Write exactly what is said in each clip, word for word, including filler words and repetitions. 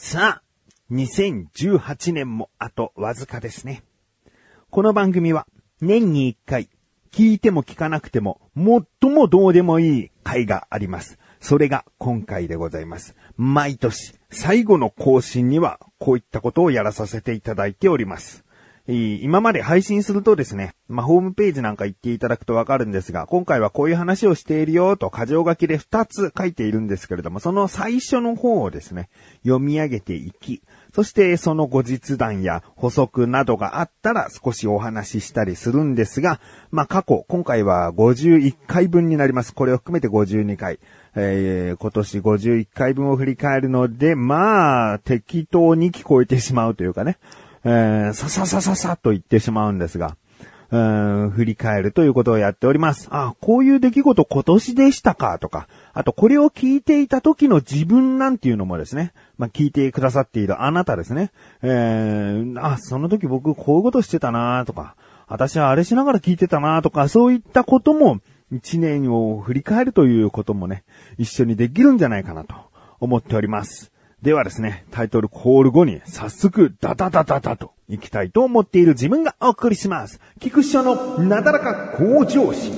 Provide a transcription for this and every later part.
さあ、にせんじゅうはちねんもあとわずかですね。この番組は年にいっかい、聞いても聞かなくても最もどうでもいい回があります。それが今回でございます。毎年最後の更新にはこういったことをやらさせていただいております。今まで配信するとですね、まあ、ホームページなんか行っていただくとわかるんですが、今回はこういう話をしているよと箇条書きでふたつ書いているんですけれども、その最初の方をですね、読み上げていき、そしてその後日談や補足などがあったら少しお話ししたりするんですが、まあ、過去、今回はごじゅういっかいぶんになります。これを含めてごじゅうにかい。えー、今年ごじゅういっかいぶんを振り返るので、まあ、適当に聞こえてしまうというかね、えー、さささささと言ってしまうんですが、うーん、振り返るということをやっております。あ、こういう出来事今年でしたかとか、あとこれを聞いていた時の自分なんていうのもですね、まあ、聞いてくださっているあなたですね、えー、あ、その時僕こういうことしてたなとか、私はあれしながら聞いてたなとか、そういったことも一年を振り返るということもね、一緒にできるんじゃないかなと思っております。ではですね、タイトルコール後に早速ダダダダダと行きたいと思っている自分がお送りします。菊師匠のなだらか向上心。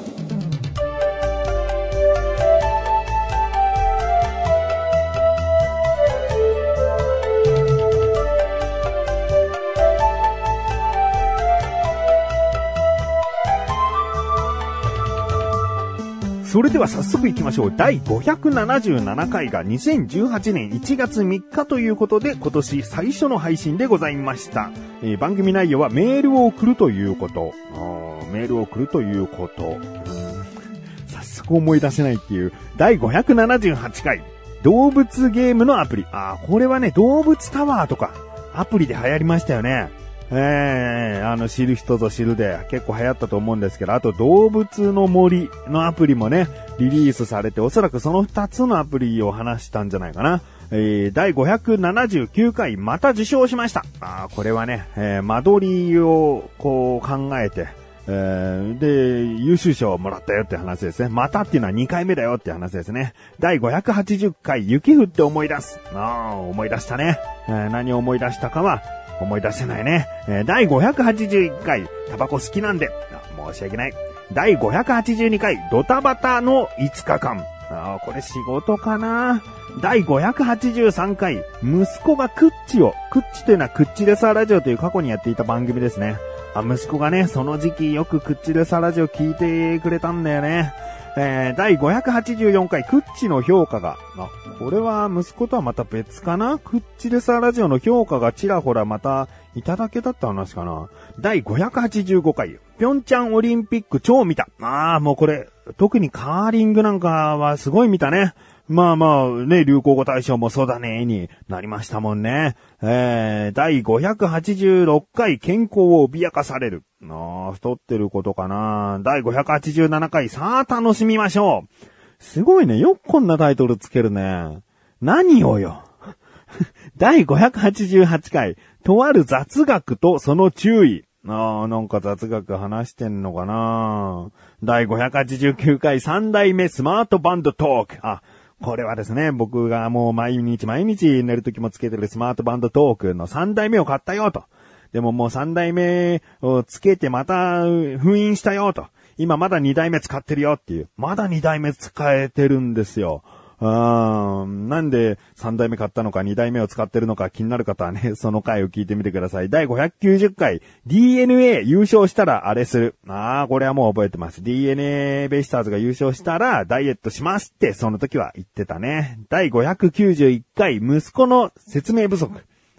それでは早速行きましょう。だいごひゃくななじゅうななかいがにせんじゅうはちねんいちがつみっかということで、今年最初の配信でございました。えー、番組内容はメールを送るということ。あー、メールを送るということ。早速思い出せないっていう。だいごひゃくななじゅうはちかい。動物ゲームのアプリ。あー、これはね、動物タワーとか、アプリで流行りましたよね。ええー、あの、知る人ぞ知るで結構流行ったと思うんですけど、あと動物の森のアプリもね、リリースされて、おそらくそのふたつのアプリを話したんじゃないかな。えー、だいごひゃくななじゅうきゅうかいまた受賞しました。あー、これはね、えー、間取りをこう考えて、えー、で、優秀賞をもらったよって話ですね。またっていうのはにかいめだよって話ですね。だいごひゃくはちじゅっかい雪降って思い出す。あー、思い出したね。えー、何を思い出したかは、思い出せないね。えー、だいごひゃくはちじゅういっかい、タバコ好きなんで、申し訳ない。だいごひゃくはちじゅうにかい、ドタバタのいつかかん。ああ、これ仕事かな。だいごひゃくはちじゅうさんかい、息子がクッチを、クッチというのはクッチレサーラジオという過去にやっていた番組ですね。あ、息子がね、その時期よくクッチレサーラジオ聞いてくれたんだよね。えー、だいごひゃくはちじゅうよんかい、クッチの評価が、あ、これは息子とはまた別かな？クッチレサーラジオの評価がちらほらまたいただけだった話かな。だいごひゃくはちじゅうごかい、ピョンチャンオリンピック超見た。ああ、もうこれ、特にカーリングなんかはすごい見たね。まあまあね、流行語大賞もそうだねになりましたもんね。えー、だいごひゃくはちじゅうろっかい、健康を脅かされる。あ、太ってることかな。だいごひゃくはちじゅうななかい、さあ楽しみましょう。すごいね、よくこんなタイトルつけるね。何をよ。だいごひゃくはちじゅうはちかい、とある雑学とその注意。あー、なんか雑学話してんのかな。だいごひゃくはちじゅうきゅうかい、さんだいめスマートバンドトーク。あ、これはですね、僕がもう毎日毎日寝るときもつけてるスマートバンドトークのさんだいめを買ったよと。でももうさんだいめをつけてまた封印したよと。今まだにだいめ使ってるよっていう。まだにだいめ使えてるんですよ。あー、なんでさんだいめ買ったのかにだいめを使ってるのか気になる方はね、その回を聞いてみてください。だいごひゃくきゅうじゅっかい、ディーエヌエー 優勝したらあれする。あー、これはもう覚えてます。ディーエヌエー ベイスターズが優勝したらダイエットしますってその時は言ってたね。だいごひゃくきゅうじゅういっかい、息子の説明不足。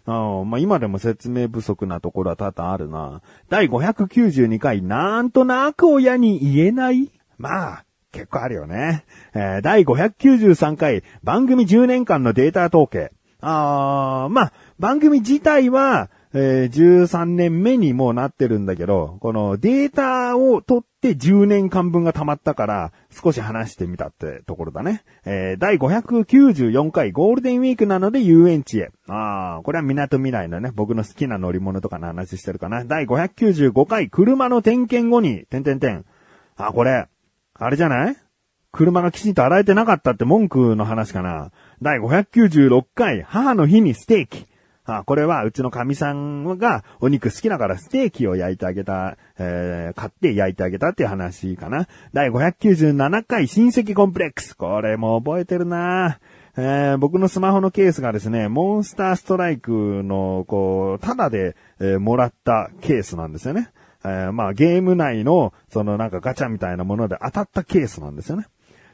あ、まあ、今でも説明不足なところは多々あるな。だいごひゃくきゅうじゅうにかい、なんとなく親に言えない。まあ結構あるよね。えー、だいごひゃくきゅうじゅうさんかい、番組じゅうねんかんのデータ統計。あー、まあ、番組自体は、えー、じゅうさんねんめにもうなってるんだけど、このデータを取ってじゅうねんかんぶんが溜まったから、少し話してみたってところだね。えー、だいごひゃくきゅうじゅうよんかい、ゴールデンウィークなので遊園地へ。あー、これは港未来のね、僕の好きな乗り物とかの話してるかな。だいごひゃくきゅうじゅうごかい、車の点検後に、てんてんてん。あー、これ。あれじゃない？車がきちんと洗えてなかったって文句の話かな。だいごひゃくきゅうじゅうろっかい、母の日にステーキ。あ、これはうちの神さんがお肉好きだからステーキを焼いてあげた、えー、買って焼いてあげたっていう話かな。だいごひゃくきゅうじゅうななかい、親戚コンプレックス。これも覚えてるな。えー、僕のスマホのケースがですね、モンスターストライクのこうタダで、えー、もらったケースなんですよね。えー、まあゲーム内のそのなんかガチャみたいなもので当たったケースなんですよね。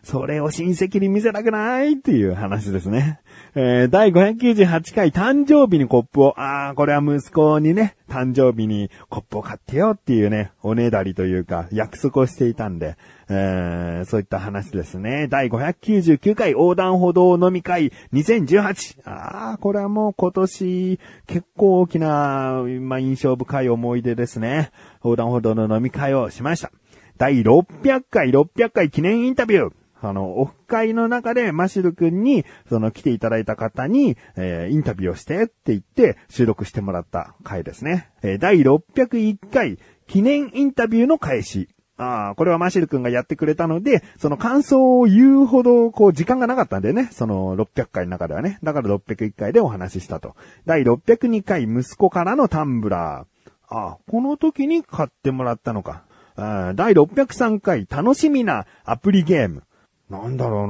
それを親戚に見せたくないっていう話ですね。えー、だいごひゃくきゅうじゅうはちかい、誕生日にコップを、あー、これは息子にね、誕生日にコップを買ってよっていうね、おねだりというか、約束をしていたんで、えー、そういった話ですね。だいごひゃくきゅうじゅうきゅうかい、横断歩道飲み会にせんじゅうはち。あー、これはもう今年、結構大きな、まあ、印象深い思い出ですね。横断歩道の飲み会をしました。だいろっぴゃっかい、ろっぴゃっかい記念インタビュー。あの、オフ会の中でマシル君に、その来ていただいた方に、えー、インタビューをしてって言って収録してもらった回ですね。えー、だいろっぴゃくいっかい、記念インタビューの開始。ああ、これはマシル君がやってくれたので、その感想を言うほど、こう、時間がなかったんだよね。そのろっぴゃっかいの中ではね。だからろっぴゃくいっかいでお話ししたと。だいろっぴゃくにかい、息子からのタンブラー。ああ、この時に買ってもらったのか。ああ、だいろっぴゃくさんかい、楽しみなアプリゲーム。なんだろうな、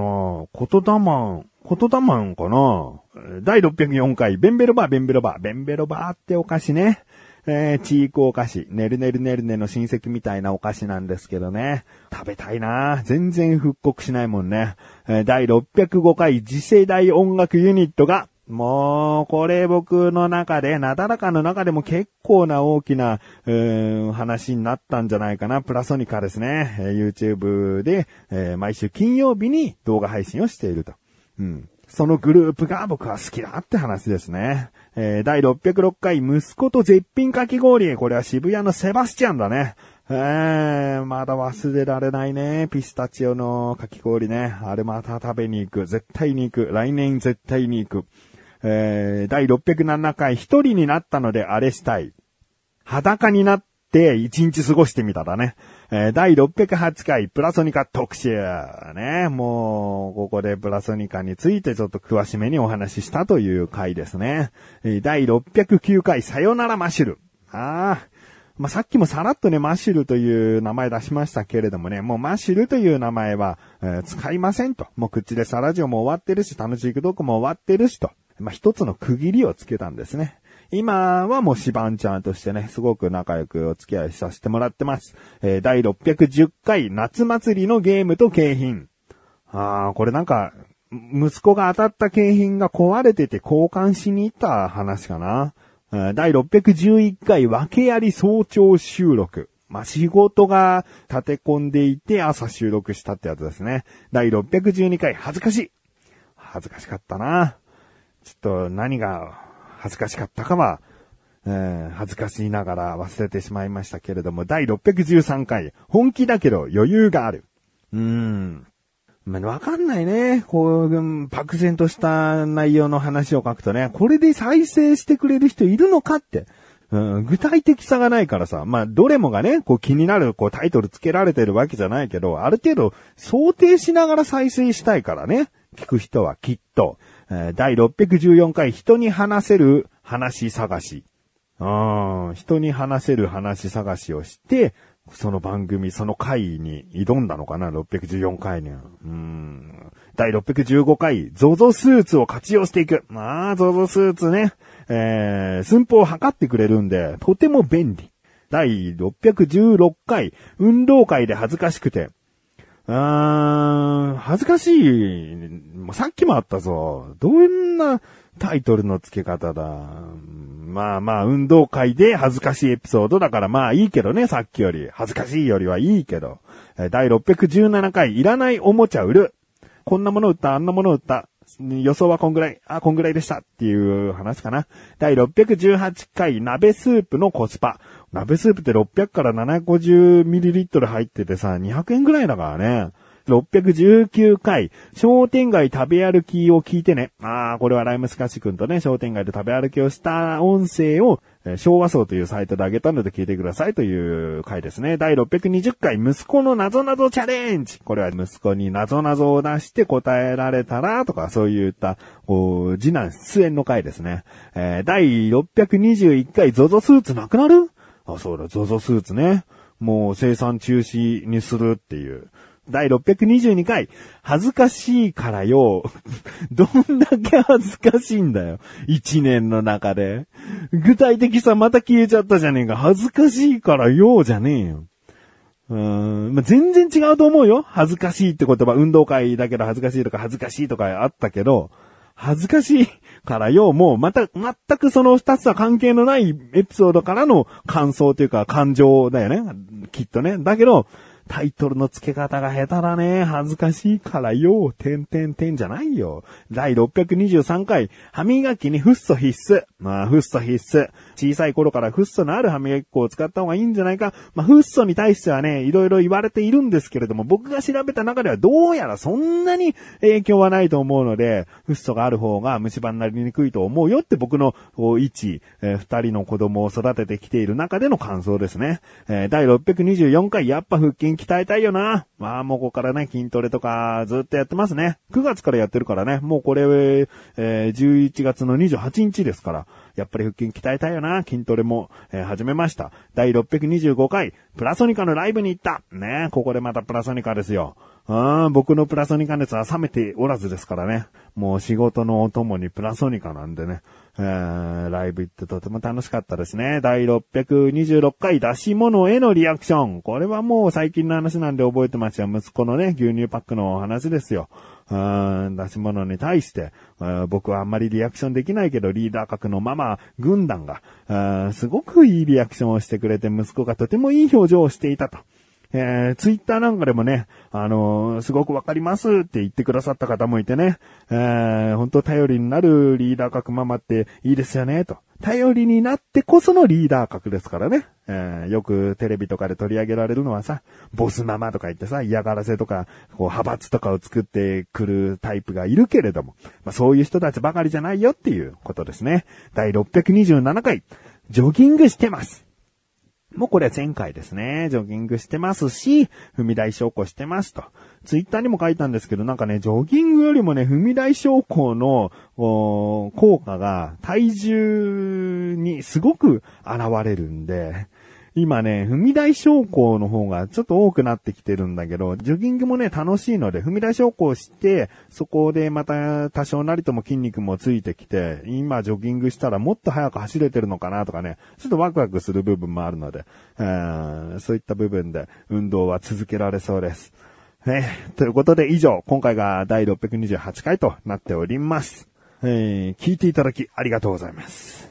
ことだまん、ことだまんかな。だいろっぴゃくよんかい、ベンベロバー、ベンベロバー、ベンベロバーってお菓子ね。えー、チークお菓子、ねるねるねるねの親戚みたいなお菓子なんですけどね。食べたいな、全然復刻しないもんね。えー、だいろっぴゃくごかい、次世代音楽ユニットが、もう、これ僕の中で、なだらかの中でも結構な大きな、うーん、話になったんじゃないかな。プラソニカですね。えー、YouTube で、えー、毎週金曜日に動画配信をしていると。うん。そのグループが僕は好きだって話ですね。えー、だいろっぴゃくろっかい、息子と絶品かき氷。これは渋谷のセバスチャンだね。えー、まだ忘れられないね。ピスタチオのかき氷ね。あれまた食べに行く。絶対に行く。来年絶対に行く。えー、だいろっぴゃくななかい、一人になったのであれしたい。裸になって一日過ごしてみただね。えー、だいろっぴゃくはちかい、プラソニカ特集。ね、もう、ここでプラソニカについてちょっと詳しめにお話ししたという回ですね。えー、だいろっぴゃくきゅうかい、さよならマシュル。あー。まあ、さっきもさらっとね、マシュルという名前出しましたけれどもね、もうマシュルという名前は、えー、使いませんと。もう口でさラジオも終わってるし、楽しいくどこも終わってるしと。まあ、一つの区切りをつけたんですね。今はもうシバンちゃんとしてね、すごく仲良くお付き合いさせてもらってます。えー、だいろっぴゃくじゅっかい、夏祭りのゲームと景品。あー、これなんか、息子が当たった景品が壊れてて交換しに行った話かな。だいろっぴゃくじゅういっかい、訳あり早朝収録。まあ、仕事が立て込んでいて朝収録したってやつですね。だいろっぴゃくじゅうにかい、恥ずかしい。恥ずかしかったな。ちょっと何が恥ずかしかったかは、えー、恥ずかしいながら忘れてしまいましたけれども、だいろっぴゃくじゅうさんかい、本気だけど余裕がある。うーん。まあ、わかんないね。こう、漠然とした内容の話を書くとね、これで再生してくれる人いるのかって。うん、具体的さがないからさ、まあ、どれもがね、こう気になる、こうタイトルつけられてるわけじゃないけど、ある程度想定しながら再生したいからね。聞く人はきっと。だいろっぴゃくじゅうよんかい、人に話せる話探し。ああ、人に話せる話探しをして、その番組、その回に挑んだのかな、ろっぴゃくじゅうよんかいに。うーん。だいろっぴゃくじゅうごかい、ゾゾスーツを活用していく。まあ、ゾゾスーツね。えー、寸法を測ってくれるんで、とても便利。だいろっぴゃくじゅうろっかい、運動会で恥ずかしくて。うーん、恥ずかしい。もうさっきもあったぞ。どんなタイトルの付け方だ。まあまあ、運動会で恥ずかしいエピソードだからまあいいけどね、さっきより。恥ずかしいよりはいいけど。だいろっぴゃくじゅうななかい、いらないおもちゃ売る。こんなもの売った、あんなもの売った。予想はこんぐらい。あ、こんぐらいでした。っていう話かな。だいろっぴゃくじゅうはちかい、鍋スープのコスパ。鍋スープってろっぴゃくからななひゃくごじゅうミリリットル入っててさ、にひゃくえんぐらいだからね。ろっぴゃくじゅうきゅうかい、商店街食べ歩きを聞いてね。ああ、これはライムスカッシュ君とね、商店街で食べ歩きをした音声を、昭和層というサイトで上げたので聞いてくださいという回ですね。だいろっぴゃくにじゅっかい、息子のなぞなぞチャレンジ。これは息子になぞなぞを出して答えられたらとか、そういったこう次男出演の回ですね。えー、だいろっぴゃくにじゅういっかい、ゾゾスーツなくなる？あ、そうだ、ゾゾスーツね。もう生産中止にするっていう。だいろっぴゃくにじゅうにかい、恥ずかしいからよ。どんだけ恥ずかしいんだよ。一年の中で。具体的さまた消えちゃったじゃねえか。恥ずかしいからよじゃねえよ。うーん、まあ、全然違うと思うよ。恥ずかしいって言葉、運動会だけど恥ずかしいとか恥ずかしいとかあったけど、恥ずかしいからよ、もうまた、全くその二つは関係のないエピソードからの感想というか感情だよね。きっとね。だけど、タイトルの付け方が下手だね。恥ずかしいからよ。てんてんてんじゃないよ。だいろっぴゃくにじゅうさんかい、歯磨きにフッ素必須。まあ、フッ素必須。小さい頃からフッ素のある歯磨き粉を使った方がいいんじゃないか。まあ、フッ素に対してはね、いろいろ言われているんですけれども、僕が調べた中ではどうやらそんなに影響はないと思うので、フッ素がある方が虫歯になりにくいと思うよって僕の一、えー、二人の子供を育ててきている中での感想ですね。えー、だいろっぴゃくにじゅうよんかい、やっぱ腹筋鍛えたいよな。まあもうここからね、筋トレとかずっとやってますね。くがつからやってるからね。もうこれ、えー、じゅういちがつのにじゅうはちにちですから、やっぱり腹筋鍛えたいよな。筋トレも、えー、始めました。だいろっぴゃくにじゅうごかい、プラソニカのライブに行った。ね、ここでまたプラソニカですよ。あー、僕のプラソニカ熱は冷めておらずですからね。もう仕事のお供にプラソニカなんでね。えー、ライブ行ってとても楽しかったですね。だいろっぴゃくにじゅうろっかい、出し物へのリアクション。これはもう最近の話なんで覚えてますよ。息子のね、牛乳パックの話ですよ。あー、出し物に対して、僕はあんまりリアクションできないけど、リーダー格のママ軍団が、あー、すごくいいリアクションをしてくれて、息子がとてもいい表情をしていたと。えー、ツイッターなんかでもね、あのー、すごくわかりますって言ってくださった方もいてね、えー、本当頼りになるリーダー格ママっていいですよねと。頼りになってこそのリーダー格ですからね、えー、よくテレビとかで取り上げられるのはさ、ボスママとか言ってさ、嫌がらせとかこう派閥とかを作ってくるタイプがいるけれども、まあ、そういう人たちばかりじゃないよっていうことですね。だいろっぴゃくにじゅうななかい、ジョギングしてます。もうこれは前回ですね。ジョギングしてますし、踏み台昇降してますと。ツイッターにも書いたんですけど、なんかね、ジョギングよりもね、踏み台昇降の効果が体重にすごく現れるんで、今ね、踏み台昇降の方がちょっと多くなってきてるんだけど、ジョギングもね、楽しいので、踏み台昇降して、そこでまた多少なりとも筋肉もついてきて、今ジョギングしたらもっと早く走れてるのかなとかね、ちょっとワクワクする部分もあるので、えー、そういった部分で運動は続けられそうです。ね、ということで以上、今回がだいろっぴゃくにじゅうはちかいとなっております。えー、聞いていただきありがとうございます。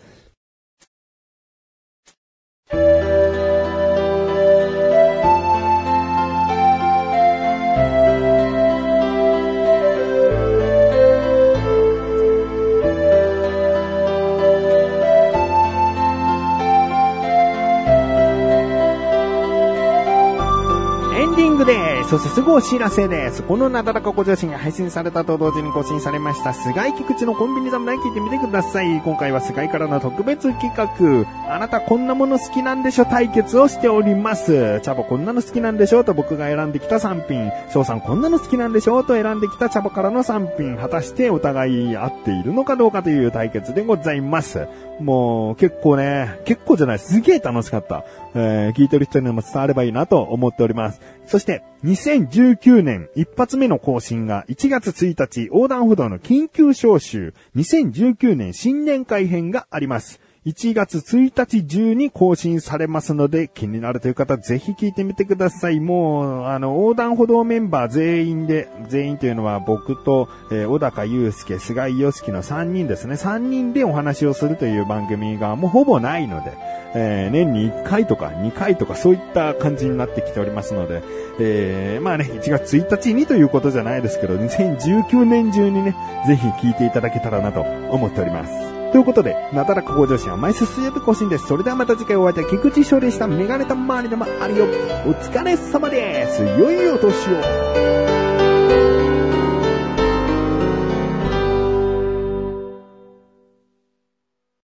そしてすぐお知らせです。このなだらかご上心が配信されたと同時に更新されました菅井菊池のコンビニ侍、聞いてみてください。今回は菅井からの特別企画、あなたこんなもの好きなんでしょ対決をしております。チャボこんなの好きなんでしょと僕が選んできたさんぴん、翔さんこんなの好きなんでしょと選んできたチャボからのさんぴん、果たしてお互い合っているのかどうかという対決でございます。もう結構ね、結構じゃない、すげえ楽しかった、えー、聞いてる人にも伝わればいいなと思っております。そしてにせんじゅうきゅうねん一発目の更新がいちがつついたち、横断歩道の緊急招集にせんじゅうきゅうねん新年会編があります。いちがつついたち中に更新されますので、気になるという方ぜひ聞いてみてください。もうあの横断歩道メンバー全員で、全員というのは僕と、えー、小高祐介、菅井良樹のさんにんですね。さんにんでお話をするという番組がもうほぼないので、えー、年にいっかいとかにかいとかそういった感じになってきておりますので、えー、まあね、いちがつついたちにということじゃないですけど、にせんじゅうきゅうねん中にね、ぜひ聞いていただけたらなと思っております。ということで、なだらかご上心は毎週水曜日更新です。それではまた次回お会いで、菊池翔でした。メガネたまわりでもあるよ。お疲れ様です。良いお年を。